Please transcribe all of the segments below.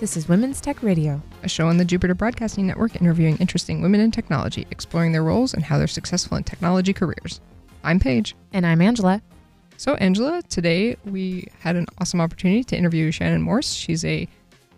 This is Women's Tech Radio, a show on the Jupiter Broadcasting Network interviewing interesting women in technology, exploring their roles and how they're successful in technology careers. I'm Paige. And I'm Angela. So Angela, today we had an awesome opportunity to interview Shannon Morse. She's a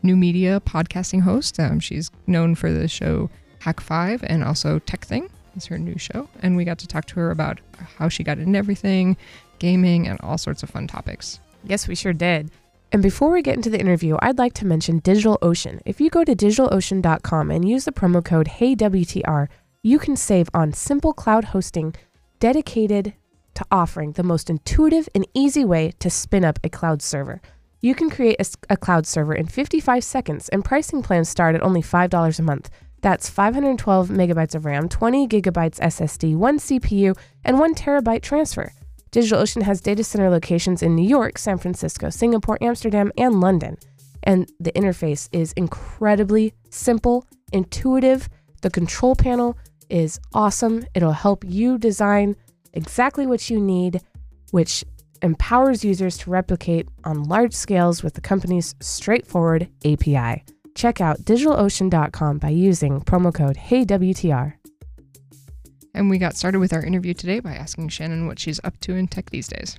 new media podcasting host. She's known for the show Hak5 and also TekThing. It's her new show. And we got to talk to her about how she got into everything, gaming, and all sorts of fun topics. Yes, we sure did. And before we get into the interview, I'd like to mention DigitalOcean. If you go to DigitalOcean.com and use the promo code HeyWTR, you can save on simple cloud hosting dedicated to offering the most intuitive and easy way to spin up a cloud server. You can create a cloud server in 55 seconds, and pricing plans start at only $5 a month. That's 512 megabytes of RAM, 20 gigabytes SSD, one CPU, and 1 terabyte transfer. DigitalOcean has data center locations in New York, San Francisco, Singapore, Amsterdam, and London. And the interface is incredibly simple, intuitive. The control panel is awesome. It'll help you design exactly what you need, which empowers users to replicate on large scales with the company's straightforward API. Check out DigitalOcean.com by using promo code HeyWTR. And we got started with our interview today by asking Shannon what she's up to in tech these days.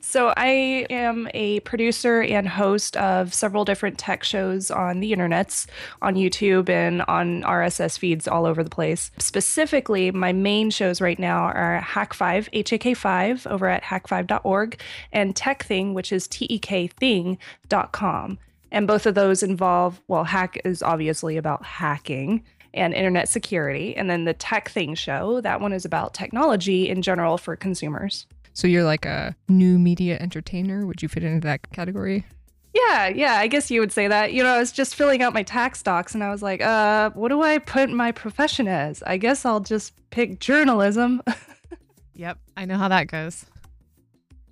So I am a producer and host of several different tech shows on the internets, on YouTube and on RSS feeds all over the place. Specifically, my main shows right now are Hak5, HAK5, over at hak5.org, and TekThing, which is TekThing.com. And both of those involve, well, hack is obviously about hacking and internet security. And then the TekThing show, that one is about technology in general for consumers. So you're like a new media entertainer. Would you fit into that category? Yeah, I guess you would say that. You know, I was just filling out my tax docs and I was like, what do I put my profession as? I guess I'll just pick journalism. Yep, I know how that goes.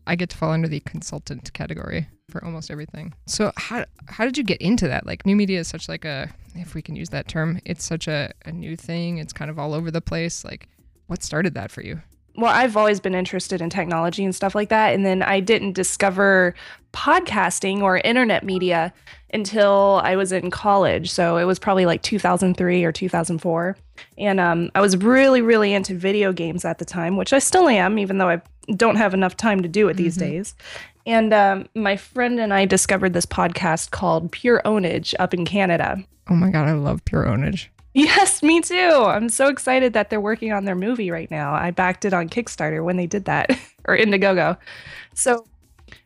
I get to fall under the consultant category for almost everything. So how did you get into that? Like, new media is such like a, if we can use that term, it's such a new thing. It's kind of all over the place. Like, what started that for you? Well, I've always been interested in technology and stuff like that. And then I didn't discover podcasting or internet media until I was in college. So it was probably like 2003 or 2004. And I was really, really into video games at the time, which I still am, even though I don't have enough time to do it these days. And my friend and I discovered this podcast called Pure Pwnage up in Canada. Oh my God, I love Pure Pwnage. Yes, me too. I'm so excited that they're working on their movie right now. I backed it on Kickstarter when they did that, or Indiegogo. So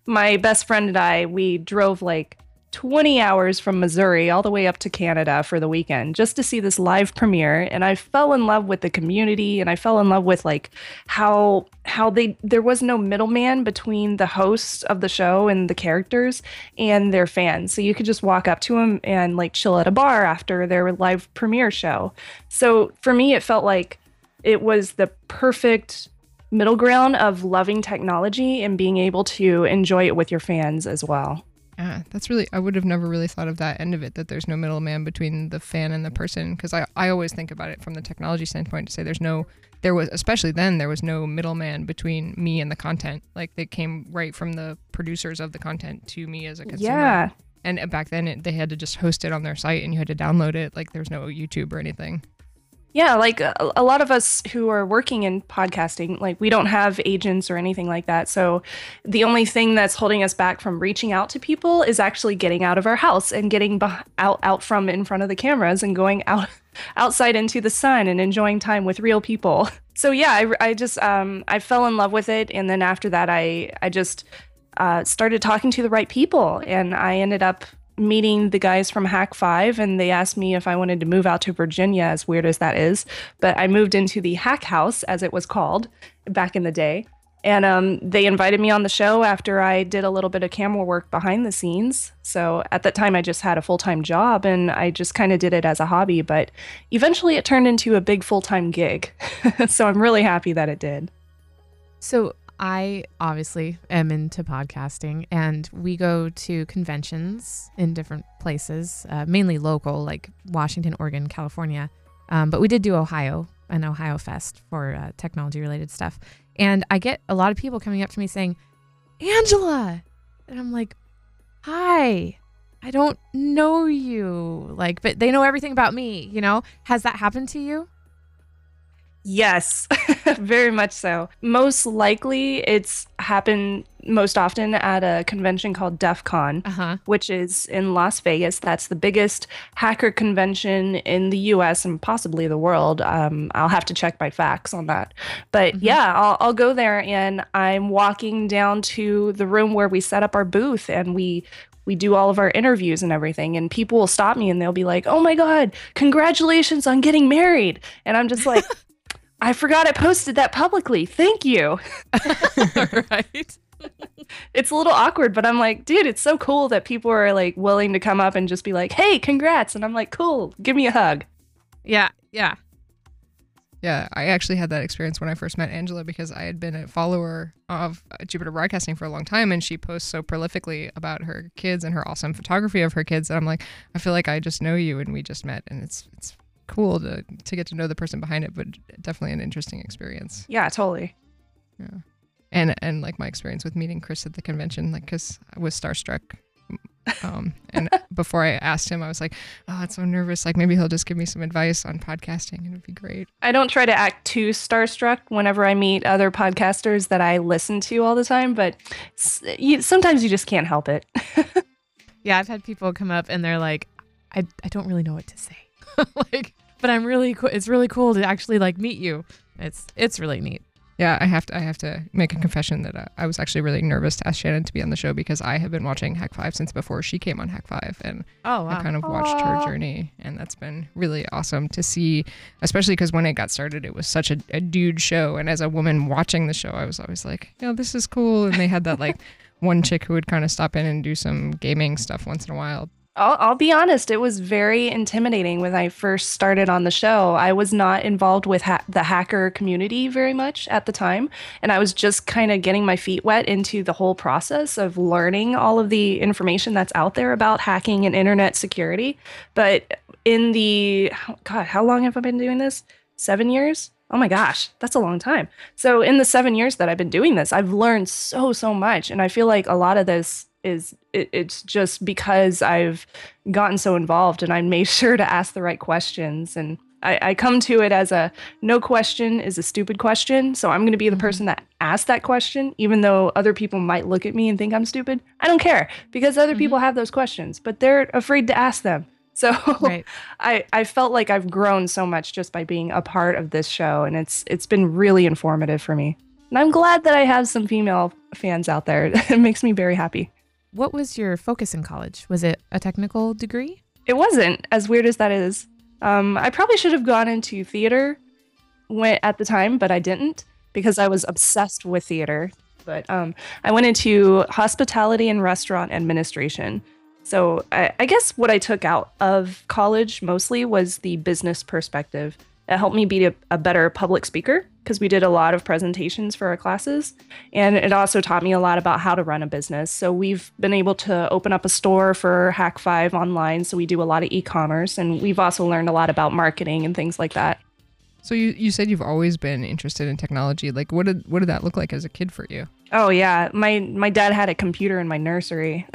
my best friend and I, we drove like 20 hours from Missouri all the way up to Canada for the weekend just to see this live premiere. And I fell in love with the community, and I fell in love with like how there was no middleman between the hosts of the show and the characters and their fans. So you could just walk up to them and like chill at a bar after their live premiere show. So for me, it felt like it was the perfect middle ground of loving technology and being able to enjoy it with your fans as well. Yeah, that's really, I would have never really thought of that end of it, that there's no middleman between the fan and the person, because I always think about it from the technology standpoint to say there was, especially then, there was no middleman between me and the content. Like, they came right from the producers of the content to me as a consumer. Yeah. And back then they had to just host it on their site and you had to download it. Like, there's no YouTube or anything. Yeah, like a lot of us who are working in podcasting, like, we don't have agents or anything like that. So the only thing that's holding us back from reaching out to people is actually getting out of our house and getting out from in front of the cameras and going outside into the sun and enjoying time with real people. So yeah, I just I fell in love with it. And then after that, I just started talking to the right people, and I ended up meeting the guys from Hak5, and they asked me if I wanted to move out to Virginia, as weird as that is. But I moved into the Hack House, as it was called back in the day. And they invited me on the show after I did a little bit of camera work behind the scenes. So at that time, I just had a full-time job, and I just kind of did it as a hobby. But eventually, it turned into a big full-time gig. So I'm really happy that it did. So I obviously am into podcasting, and we go to conventions in different places, mainly local, like Washington, Oregon, California, But we did do Ohio, an Ohio Fest for technology-related stuff. And I get a lot of people coming up to me saying, Angela! And I'm like, hi, I don't know you. Like, but they know everything about me, you know? Has that happened to you? Yes, very much so. Most likely it's happened most often at a convention called DEF CON, which is in Las Vegas. That's the biggest hacker convention in the US and possibly the world. I'll have to check my facts on that. But yeah, I'll go there and I'm walking down to the room where we set up our booth and we do all of our interviews and everything, and people will stop me and they'll be like, oh my God, congratulations on getting married. And I'm just like, I forgot I posted that publicly. Thank you. Right. It's a little awkward, but I'm like, dude, it's so cool that people are like willing to come up and just be like, hey, congrats. And I'm like, cool, give me a hug. Yeah. Yeah. Yeah. I actually had that experience when I first met Angela because I had been a follower of Jupiter Broadcasting for a long time. And she posts so prolifically about her kids and her awesome photography of her kids that I'm like, I feel like I just know you and we just met. And it's cool to get to know the person behind it, but definitely an interesting experience. Yeah, totally. Yeah, and like my experience with meeting Chris at the convention, like, because I was starstruck, and before I asked him, I was like, oh, it's so nervous, like maybe he'll just give me some advice on podcasting and it'd be great. I don't try to act too starstruck whenever I meet other podcasters that I listen to all the time, but sometimes you just can't help it. Yeah, I've had people come up and they're like, I don't really know what to say. Like, but I'm really cool. It's really cool to actually like meet you. It's really neat. Yeah, I have to make a confession that I was actually really nervous to ask Shannon to be on the show because I have been watching Hak5 since before she came on Hak5, and oh, wow. I kind of watched her journey, and that's been really awesome to see, especially because when it got started, it was such a dude show, and as a woman watching the show, I was always like, you know, this is cool, and they had that like one chick who would kind of stop in and do some gaming stuff once in a while. I'll be honest, it was very intimidating when I first started on the show. I was not involved with the hacker community very much at the time, and I was just kind of getting my feet wet into the whole process of learning all of the information that's out there about hacking and internet security. But in the, God, how long have I been doing this? 7 years? Oh my gosh, that's a long time. So in the 7 years that I've been doing this, I've learned so much, and I feel like a lot of this is it's just because I've gotten so involved and I made sure to ask the right questions, and I come to it as a no question is a stupid question, so I'm going to be the person that asks that question, even though other people might look at me and think I'm stupid. I don't care, because other people have those questions, but they're afraid to ask them. So right. I felt like I've grown so much just by being a part of this show, and it's been really informative for me, and I'm glad that I have some female fans out there. It makes me very happy. What was your focus in college? Was it a technical degree? It wasn't, as weird as that is. I probably should have gone into theater at the time, but I didn't because I was obsessed with theater. But I went into hospitality and restaurant administration. So I guess what I took out of college mostly was the business perspective. It helped me be a better public speaker because we did a lot of presentations for our classes. And it also taught me a lot about how to run a business. So we've been able to open up a store for Hak5 online. So we do a lot of e-commerce, and we've also learned a lot about marketing and things like that. So you said you've always been interested in technology. Like, what did that look like as a kid for you? Oh, yeah. My dad had a computer in my nursery.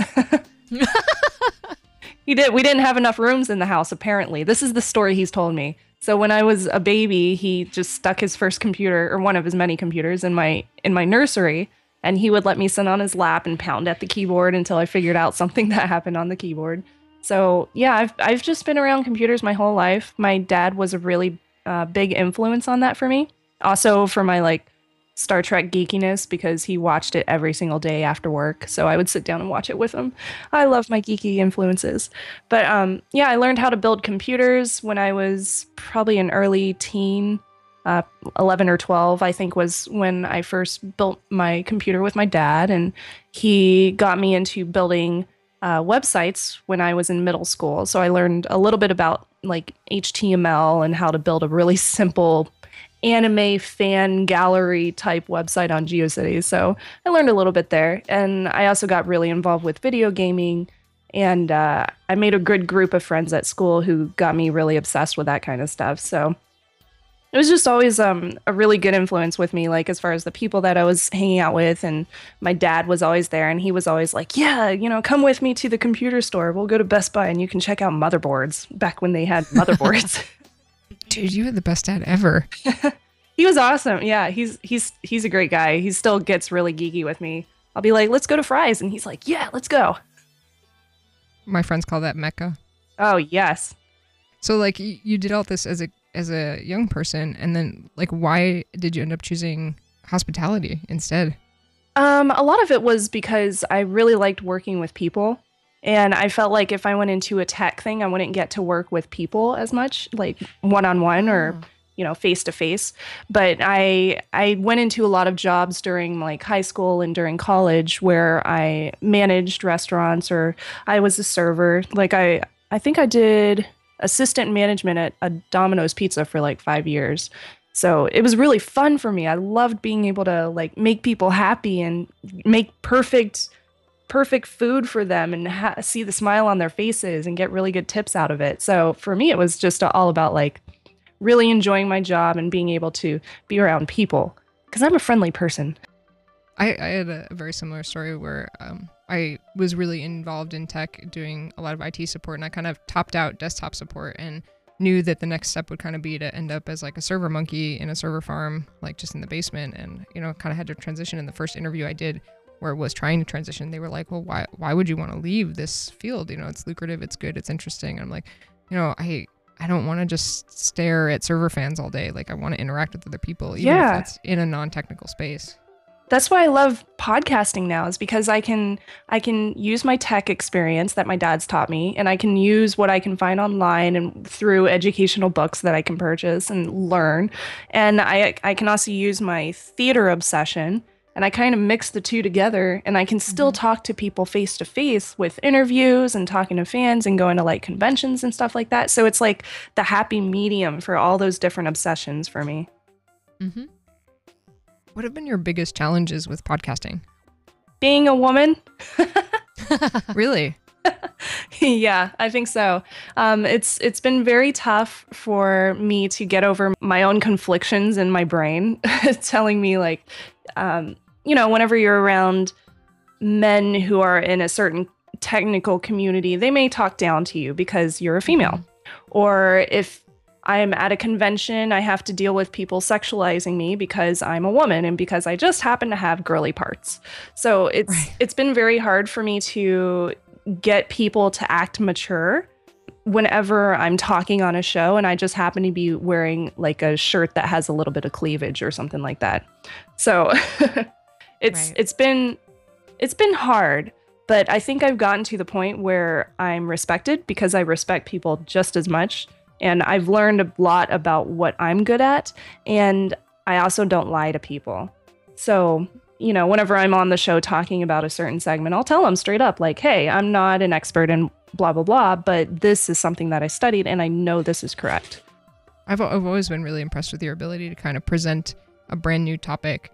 We didn't have enough rooms in the house, apparently. This is the story he's told me. So when I was a baby, he just stuck his first computer, or one of his many computers, in my nursery, and he would let me sit on his lap and pound at the keyboard until I figured out something that happened on the keyboard. So yeah, I've just been around computers my whole life. My dad was a really big influence on that for me. Also for my like Star Trek geekiness, because he watched it every single day after work. So I would sit down and watch it with him. I love my geeky influences. But yeah, I learned how to build computers when I was probably an early teen. 11 or 12, I think, was when I first built my computer with my dad. And he got me into building websites when I was in middle school. So I learned a little bit about like HTML and how to build a really simple anime fan gallery type website on GeoCities. So I learned a little bit there. And I also got really involved with video gaming And I made a good group of friends at school who got me really obsessed with that kind of stuff. So it was just always a really good influence with me, like as far as the people that I was hanging out with. And my dad was always there, and he was always like, yeah, you know, come with me to the computer store. We'll go to Best Buy and you can check out motherboards, back when they had motherboards. Dude, you were the best dad ever. He was awesome. Yeah, he's a great guy. He still gets really geeky with me. I'll be like, let's go to Fry's. And he's like, yeah, let's go. My friends call that Mecca. Oh, yes. So like you did all this as a young person, and then like why did you end up choosing hospitality instead? A lot of it was because I really liked working with people, and I felt like if I went into a tech thing, I wouldn't get to work with people as much, like one-on-one or you know, face to face. But I went into a lot of jobs during like high school and during college where I managed restaurants, or I was a server. Like I think I did assistant management at a Domino's Pizza for like 5 years. So it was really fun for me. I loved being able to like make people happy and make perfect food for them, and see the smile on their faces and get really good tips out of it. So for me, it was just all about like really enjoying my job and being able to be around people, because I'm a friendly person. I had a very similar story where I was really involved in tech, doing a lot of IT support, and I kind of topped out desktop support and knew that the next step would kind of be to end up as like a server monkey in a server farm, like just in the basement, and you know, kind of had to transition. In the first interview I did, where I was trying to transition, they were like, well, why would you want to leave this field? You know, it's lucrative, it's good, it's interesting. And I'm like, you know, I don't want to just stare at server fans all day. Like I want to interact with other people, even if that's in a non-technical space. That's why I love podcasting now, is because I can use my tech experience that my dad's taught me, and I can use what I can find online and through educational books that I can purchase and learn. And I can also use my theater obsession, and I kind of mix the two together, and I can still talk to people face to face with interviews and talking to fans and going to like conventions and stuff like that. So it's like the happy medium for all those different obsessions for me. Mm-hmm. What have been your biggest challenges with podcasting? Being a woman. Really? Yeah, I think so. It's been very tough for me to get over my own conflictions in my brain, telling me like, you know, whenever you're around men who are in a certain technical community, they may talk down to you because you're a female. Or if I'm at a convention, I have to deal with people sexualizing me because I'm a woman and because I just happen to have girly parts. So it's been very hard for me to get people to act mature whenever I'm talking on a show and I just happen to be wearing like a shirt that has a little bit of cleavage or something like that. So it's been hard. But I think I've gotten to the point where I'm respected because I respect people just as much. And I've learned a lot about what I'm good at. And I also don't lie to people. So, you know, whenever I'm on the show talking about a certain segment, I'll tell them straight up like, hey, I'm not an expert in blah, blah, blah, but this is something that I studied and I know this is correct. I've always been really impressed with your ability to kind of present a brand new topic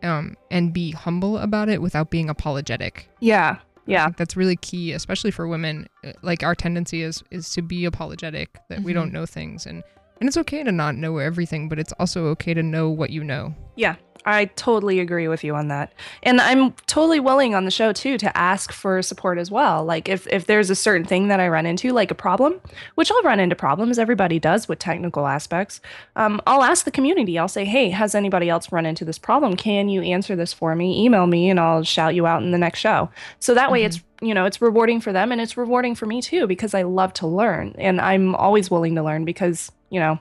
and be humble about it without being apologetic. Yeah. Yeah, that's really key, especially for women. Like our tendency is to be apologetic, that we don't know things. And it's okay to not know everything, but it's also okay to know what you know. Yeah, I totally agree with you on that. And I'm totally willing on the show, too, to ask for support as well. Like if there's a certain thing that I run into, like a problem, which I'll run into problems. Everybody does with technical aspects. I'll ask the community. I'll say, hey, has anybody else run into this problem? Can you answer this for me? Email me and I'll shout you out in the next show. So that way it's, you know, it's rewarding for them and it's rewarding for me, too, because I love to learn. And I'm always willing to learn because, you know,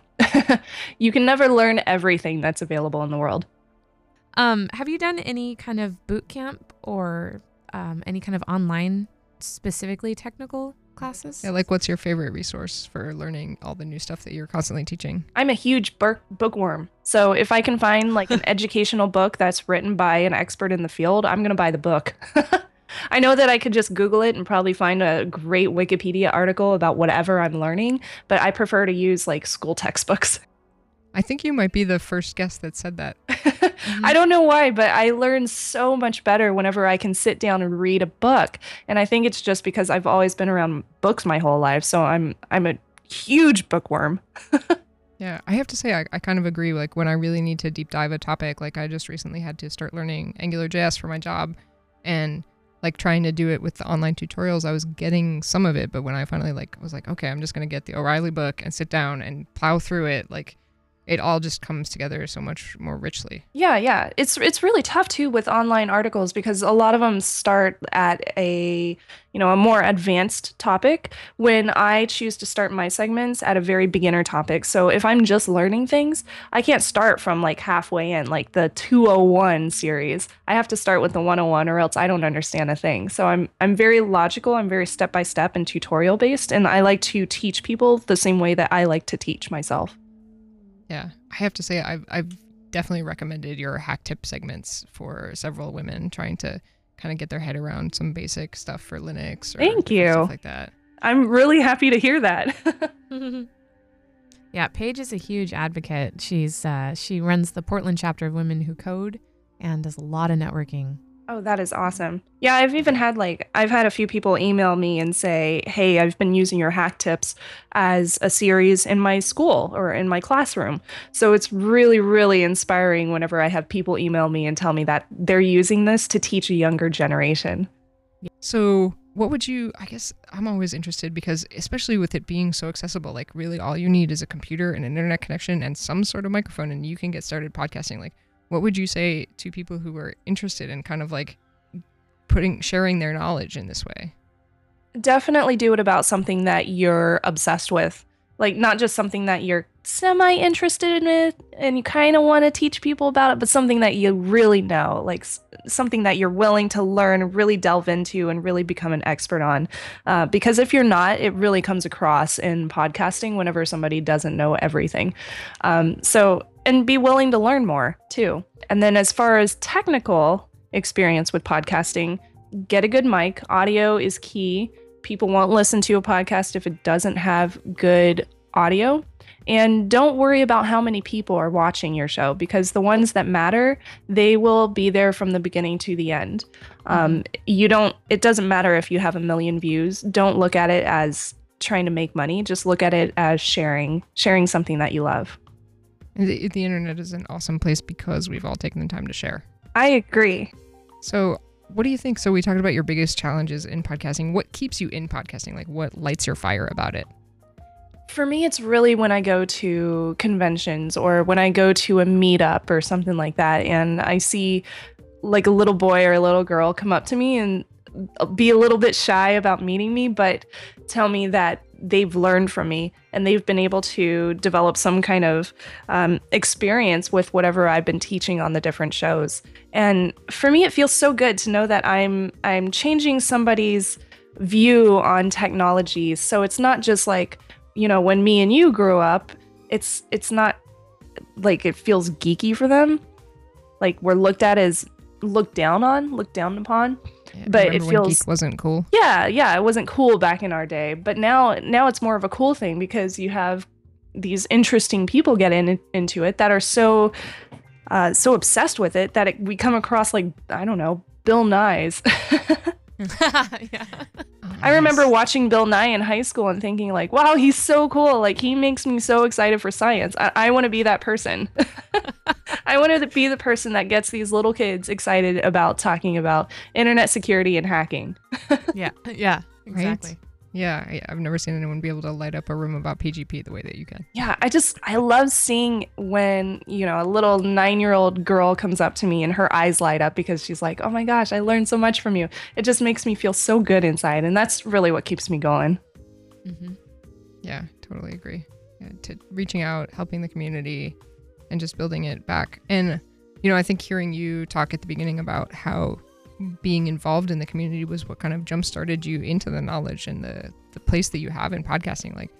you can never learn everything that's available in the world. Have you done any kind of boot camp or any kind of online, specifically technical classes? Yeah, like what's your favorite resource for learning all the new stuff that you're constantly teaching? I'm a huge bookworm. So if I can find like an educational book that's written by an expert in the field, I'm going to buy the book. I know that I could just Google it and probably find a great Wikipedia article about whatever I'm learning, but I prefer to use like school textbooks. I think you might be the first guest that said that. Mm-hmm. I don't know why, but I learn so much better whenever I can sit down and read a book. And I think it's just because I've always been around books my whole life. So I'm a huge bookworm. Yeah, I have to say, I kind of agree. Like when I really need to deep dive a topic, like I just recently had to start learning AngularJS for my job, and like trying to do it with the online tutorials, I was getting some of it. But when I finally was like, okay, I'm just going to get the O'Reilly book and sit down and plow through it, like it all just comes together so much more richly. Yeah, yeah. It's really tough too with online articles, because a lot of them start at a more advanced topic, when I choose to start my segments at a very beginner topic. So if I'm just learning things, I can't start from like halfway in, like the 201 series. I have to start with the 101, or else I don't understand a thing. So I'm very logical. I'm very step-by-step and tutorial based. And I like to teach people the same way that I like to teach myself. Yeah, I have to say, I've definitely recommended your hack tip segments for several women trying to kind of get their head around some basic stuff for Linux or stuff like that. I'm really happy to hear that. Yeah, Paige is a huge advocate. She runs the Portland chapter of Women Who Code and does a lot of networking. Oh, that is awesome. Yeah, I've had a few people email me and say, hey, I've been using your hack tips as a series in my school or in my classroom. So it's really, really inspiring whenever I have people email me and tell me that they're using this to teach a younger generation. So what would you, I guess I'm always interested, because especially with it being so accessible, like really all you need is a computer and an internet connection and some sort of microphone, and you can get started podcasting. Like, what would you say to people who are interested in kind of like sharing their knowledge in this way? Definitely do it about something that you're obsessed with. Like not just something that you're semi-interested in and you kind of want to teach people about it, but something that you really know, like something that you're willing to learn, really delve into, and really become an expert on. Because if you're not, it really comes across in podcasting whenever somebody doesn't know everything. And be willing to learn more, too. And then as far as technical experience with podcasting, get a good mic. Audio is key. People won't listen to a podcast if it doesn't have good audio. And don't worry about how many people are watching your show, because the ones that matter, they will be there from the beginning to the end. It doesn't matter if you have 1 million views. Don't look at it as trying to make money. Just look at it as sharing something that you love. The internet is an awesome place because we've all taken the time to share. I agree. So what do you think? So we talked about your biggest challenges in podcasting. What keeps you in podcasting? Like what lights your fire about it? For me, it's really when I go to conventions or when I go to a meetup or something like that, and I see like a little boy or a little girl come up to me and be a little bit shy about meeting me, but tell me that they've learned from me and they've been able to develop some kind of experience with whatever I've been teaching on the different shows. And for me, it feels so good to know that I'm changing somebody's view on technology. So it's not just like, when me and you grew up, it's not like it feels geeky for them. Like we're looked down upon. Yeah, but it feels geek wasn't cool. Yeah, it wasn't cool back in our day, but now it's more of a cool thing, because you have these interesting people get into it that are so obsessed with it that we come across like, I don't know, Bill Nye's. Yeah. I remember watching Bill Nye in high school and thinking like, wow, he's so cool. Like he makes me so excited for science. I want to be that person. I want to be the person that gets these little kids excited about talking about internet security and hacking. Yeah, exactly. Right? Yeah, I've never seen anyone be able to light up a room about PGP the way that you can. Yeah, I love seeing when, a little 9-year-old girl comes up to me and her eyes light up because she's like, oh my gosh, I learned so much from you. It just makes me feel so good inside. And that's really what keeps me going. Mm-hmm. Yeah, totally agree. Yeah, to reaching out, helping the community, and just building it back. And, I think hearing you talk at the beginning about how being involved in the community was what kind of jump-started you into the knowledge and the place that you have in podcasting. Like,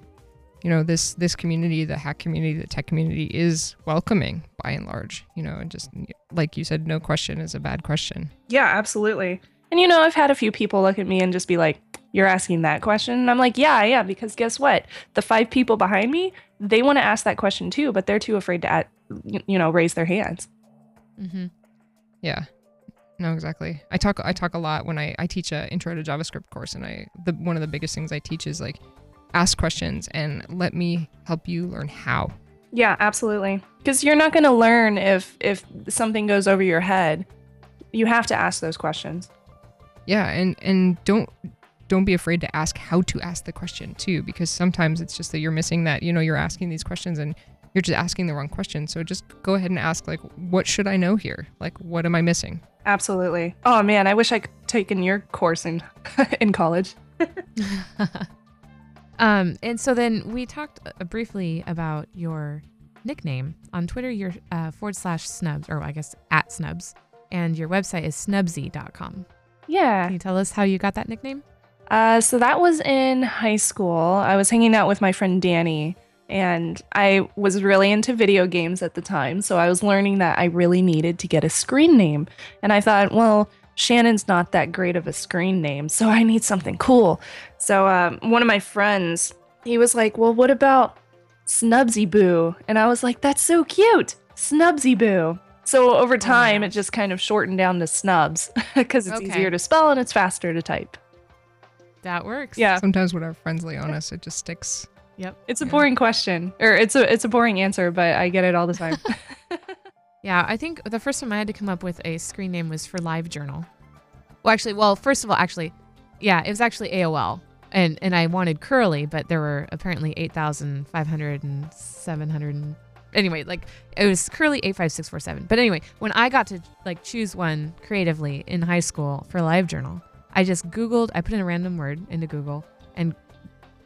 this community, the hack community, the tech community is welcoming by and large, and just like you said, no question is a bad question. Yeah, absolutely. And, I've had a few people look at me and just be like, you're asking that question? And I'm like, yeah, because guess what? The 5 people behind me, they want to ask that question too, but they're too afraid to, raise their hands. Mm-hmm. Yeah. No, exactly. I talk a lot when I teach an intro to JavaScript course, and one of the biggest things I teach is like, ask questions and let me help you learn how. Yeah, absolutely. Because you're not going to learn if something goes over your head. You have to ask those questions. Yeah, and don't be afraid to ask how to ask the question too, because sometimes it's just that you're missing that, you're asking these questions and you're just asking the wrong question. So just go ahead and ask, like, what should I know here? Like, what am I missing? Absolutely. Oh man, I wish I could taken your course in college. And so then we talked briefly about your nickname on Twitter. You're /snubs, or I guess @snubs, and your website is snubsy.com. Yeah. Can you tell us how you got that nickname? So that was in high school. I was hanging out with my friend Danny, and I was really into video games at the time. So I was learning that I really needed to get a screen name. And I thought, well, Shannon's not that great of a screen name, so I need something cool. So one of my friends, he was like, well, what about Snubsy Boo? And I was like, that's so cute. Snubsy Boo. So over time, it just kind of shortened down to Snubs because it's easier to spell and it's faster to type. That works. Yeah. Sometimes when our friends lay on us, it just sticks. Yep. It's a boring question, or it's a boring answer, but I get it all the time. Yeah, I think the first time I had to come up with a screen name was for LiveJournal. It was actually AOL. And I wanted Curly, but there were apparently 8,500 and 700 and... Anyway, like, it was Curly 85647. But anyway, when I got to like choose one creatively in high school for LiveJournal, I just Googled, I put in a random word into Google and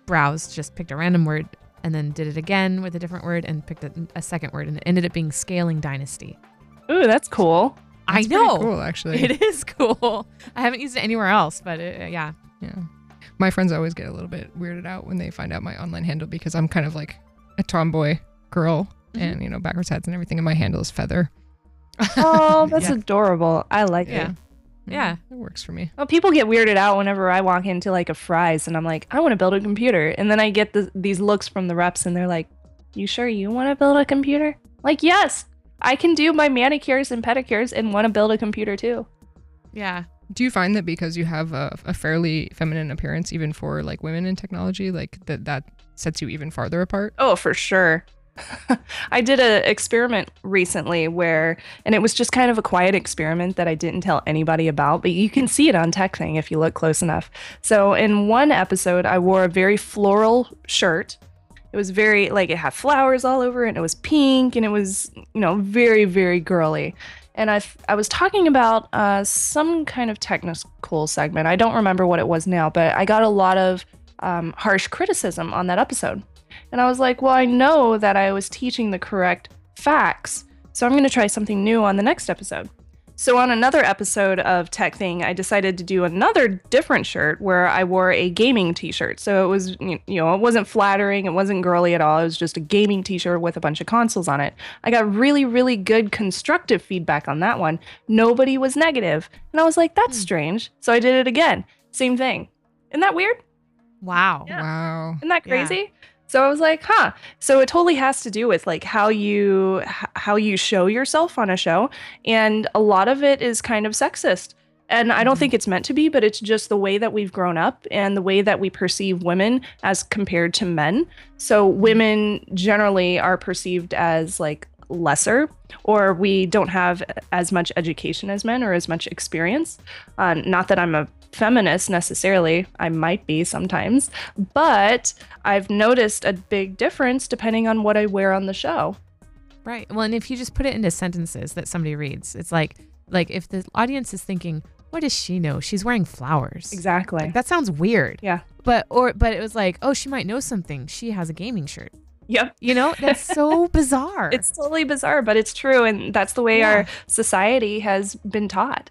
browsed, just picked a random word, and then did it again with a different word and picked a second word, and it ended up being Scaling Dynasty. Ooh, that's cool. I know. That's pretty cool, actually. It is cool. I haven't used it anywhere else, but yeah. Yeah. My friends always get a little bit weirded out when they find out my online handle, because I'm kind of like a tomboy girl. And backwards hats and everything, and my handle is Feather. Oh, that's adorable. I like it. Yeah, it works for me. Well, people get weirded out whenever I walk into like a Fry's and I'm like, I want to build a computer, and then I get these looks from the reps, and they're like, you sure you want to build a computer? Like, yes, I can do my manicures and pedicures and want to build a computer too. Yeah. Do you find that because you have a fairly feminine appearance, even for like women in technology, like that sets you even farther apart? Oh, for sure. I did an experiment recently and it was just kind of a quiet experiment that I didn't tell anybody about, but you can see it on TekThing if you look close enough. So in one episode, I wore a very floral shirt. It was very, like, it had flowers all over it, and it was pink, and it was, very, very girly. And I was talking about some kind of technical segment. I don't remember what it was now, but I got a lot of harsh criticism on that episode. And I was like, well, I know that I was teaching the correct facts, so I'm going to try something new on the next episode. So on another episode of TekThing, I decided to do another different shirt where I wore a gaming t-shirt. So it was, it wasn't flattering. It wasn't girly at all. It was just a gaming t-shirt with a bunch of consoles on it. I got really, really good constructive feedback on that one. Nobody was negative. And I was like, that's strange. So I did it again. Same thing. Isn't that weird? Wow. Yeah. Wow. Isn't that crazy? Yeah. So I was like, huh. So it totally has to do with like how you show yourself on a show. And a lot of it is kind of sexist. And I don't think it's meant to be, but it's just the way that we've grown up and the way that we perceive women as compared to men. So women generally are perceived as like lesser, or we don't have as much education as men or as much experience. Not that I'm a feminist necessarily. I might be sometimes, but I've noticed a big difference depending on what I wear on the show. Right. Well, and if you just put it into sentences that somebody reads, it's like if the audience is thinking, what does she know? She's wearing flowers. Exactly. Like, that sounds weird. Yeah. But it was like, oh, she might know something. She has a gaming shirt. Yep. That's so bizarre. It's totally bizarre, but it's true. And that's the way our society has been taught.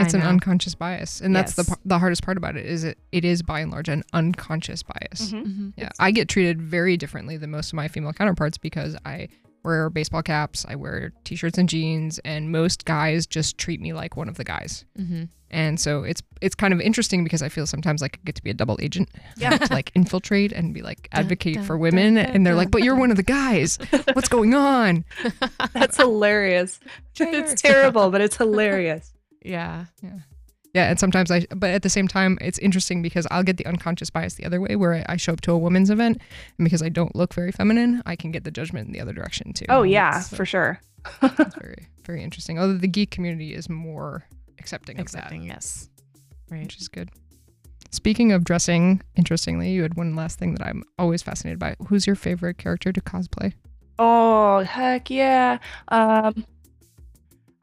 It's an unconscious bias. And that's the hardest part about it is it is by and large an unconscious bias. Mm-hmm. Mm-hmm. Yeah, I get treated very differently than most of my female counterparts because I wear baseball caps, I wear t-shirts and jeans, and most guys just treat me like one of the guys. Mm-hmm. And so it's kind of interesting because I feel sometimes like I get to be a double agent, yeah, to like infiltrate and be like advocate for women, and they're like, "But you're one of the guys. What's going on?" That's hilarious. It's terrible, but it's hilarious. Yeah, yeah, yeah. And sometimes but at the same time, it's interesting because I'll get the unconscious bias the other way, where I show up to a woman's event, and because I don't look very feminine, I can get the judgment in the other direction too. Oh yeah, for sure. That's very, very interesting. Although the geek community is more accepting of that. Yes, right, which is good. Speaking of dressing, interestingly, you had one last thing that I'm always fascinated by. Who's your favorite character to cosplay? Oh heck yeah,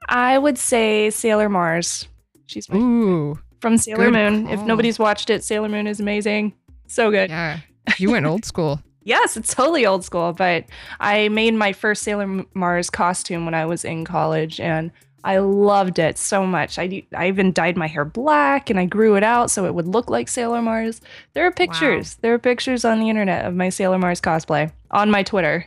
I would say Sailor Mars. She's my favorite. From Sailor Moon. If nobody's watched it, Sailor Moon is amazing, so good. Yeah, you went old school. Yes, it's totally old school, but I made my first Sailor Mars costume when I was in college, and I loved it so much. I even dyed my hair black and I grew it out so it would look like Sailor Mars. There are pictures. Wow. There are pictures on the internet of my Sailor Mars cosplay on my Twitter.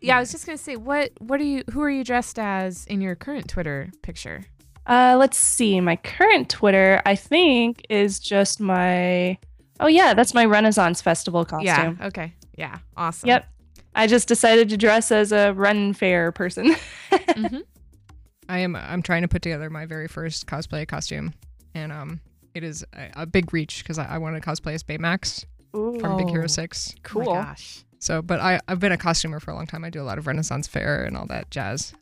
Yeah, I was just gonna say, who are you dressed as in your current Twitter picture? Let's see. My current Twitter, I think, is just my. Oh yeah, that's my Renaissance Festival costume. Yeah. Okay. Yeah. Awesome. Yep. I just decided to dress as a Ren Fair person. Mm-hmm. I'm trying to put together my very first cosplay costume, and it is a big reach because I want to cosplay as Baymax from Big Hero 6. Cool. Oh my gosh. So, but I've been a costumer for a long time. I do a lot of Renaissance Fair and all that jazz.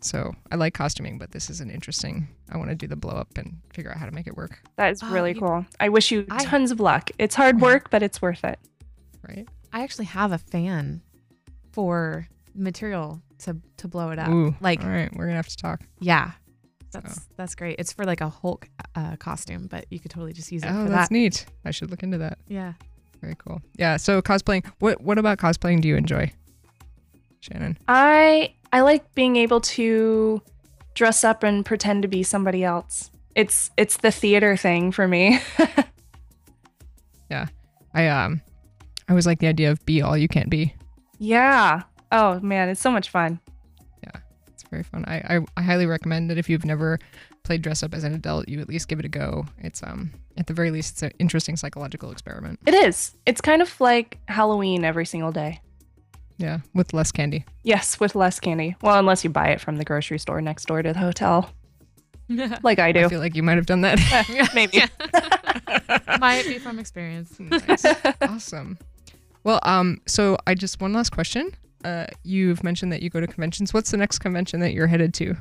So I like costuming, but this is an interesting. I want to do the blow up and figure out how to make it work. That is really cool. I wish you tons of luck. It's hard work, but it's worth it. Right. I actually have a fan for material to blow it up. Ooh, like, all right, we're gonna have to talk. Yeah, that's great. It's for like a Hulk costume, but you could totally just use it for that. That's neat. I should look into that. Yeah, very cool. Yeah, so cosplaying, what about cosplaying do you enjoy, Shannon? I like being able to dress up and pretend to be somebody else. It's the theater thing for me. Yeah, I always like the idea of be all you can be. Yeah. Oh man, it's so much fun. Yeah, it's very fun. I highly recommend that if you've never played dress up as an adult, you at least give it a go. It's at the very least, it's an interesting psychological experiment. It is. It's kind of like Halloween every single day. Yeah, with less candy. Yes, with less candy. Well, unless you buy it from the grocery store next door to the hotel. Like I do. I feel like you might have done that. Maybe. Might be from experience. Nice. Awesome. Well, so I just one last question. You've mentioned that you go to conventions. What's the next convention that you're headed to?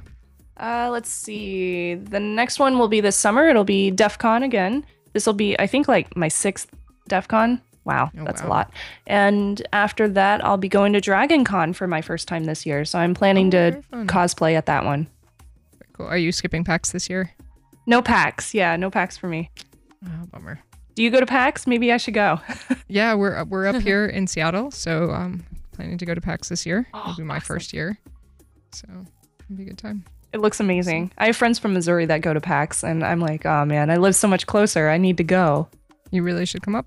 Let's see. The next one will be this summer. It'll be DEF CON again. This will be, I think, like my 6th DEF CON. Wow, that's a lot. And after that, I'll be going to DragonCon for my first time this year. So I'm planning to cosplay at that one. Very cool. Are you skipping PAX this year? No PAX. Yeah, no PAX for me. Oh, bummer. Do you go to PAX? Maybe I should go. Yeah, we're up here in Seattle, so planning to go to PAX this year. It'll be my first year, so it'll be a good time. It looks amazing. I have friends from Missouri that go to PAX, and I'm like, oh man, I live so much closer. I need to go. You really should come up.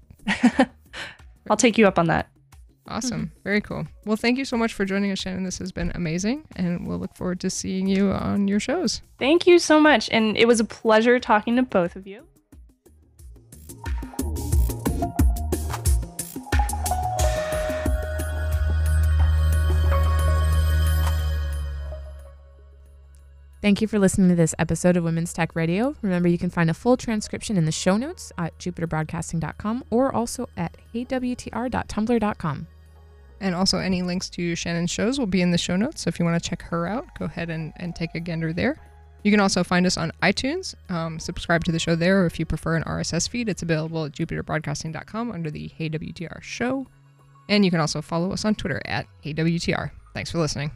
I'll take you up on that. Awesome. Mm-hmm. Very cool. Well, thank you so much for joining us, Shannon. This has been amazing, and we'll look forward to seeing you on your shows. Thank you so much, and it was a pleasure talking to both of you. Thank you for listening to this episode of Women's Tech Radio. Remember, you can find a full transcription in the show notes at jupiterbroadcasting.com or also at heywtr.tumblr.com. And also any links to Shannon's shows will be in the show notes. So if you want to check her out, go ahead and take a gander there. You can also find us on iTunes. Subscribe to the show there, or if you prefer an RSS feed, it's available at jupiterbroadcasting.com under the HeyWTR show. And you can also follow us on Twitter at HeyWTR. Thanks for listening.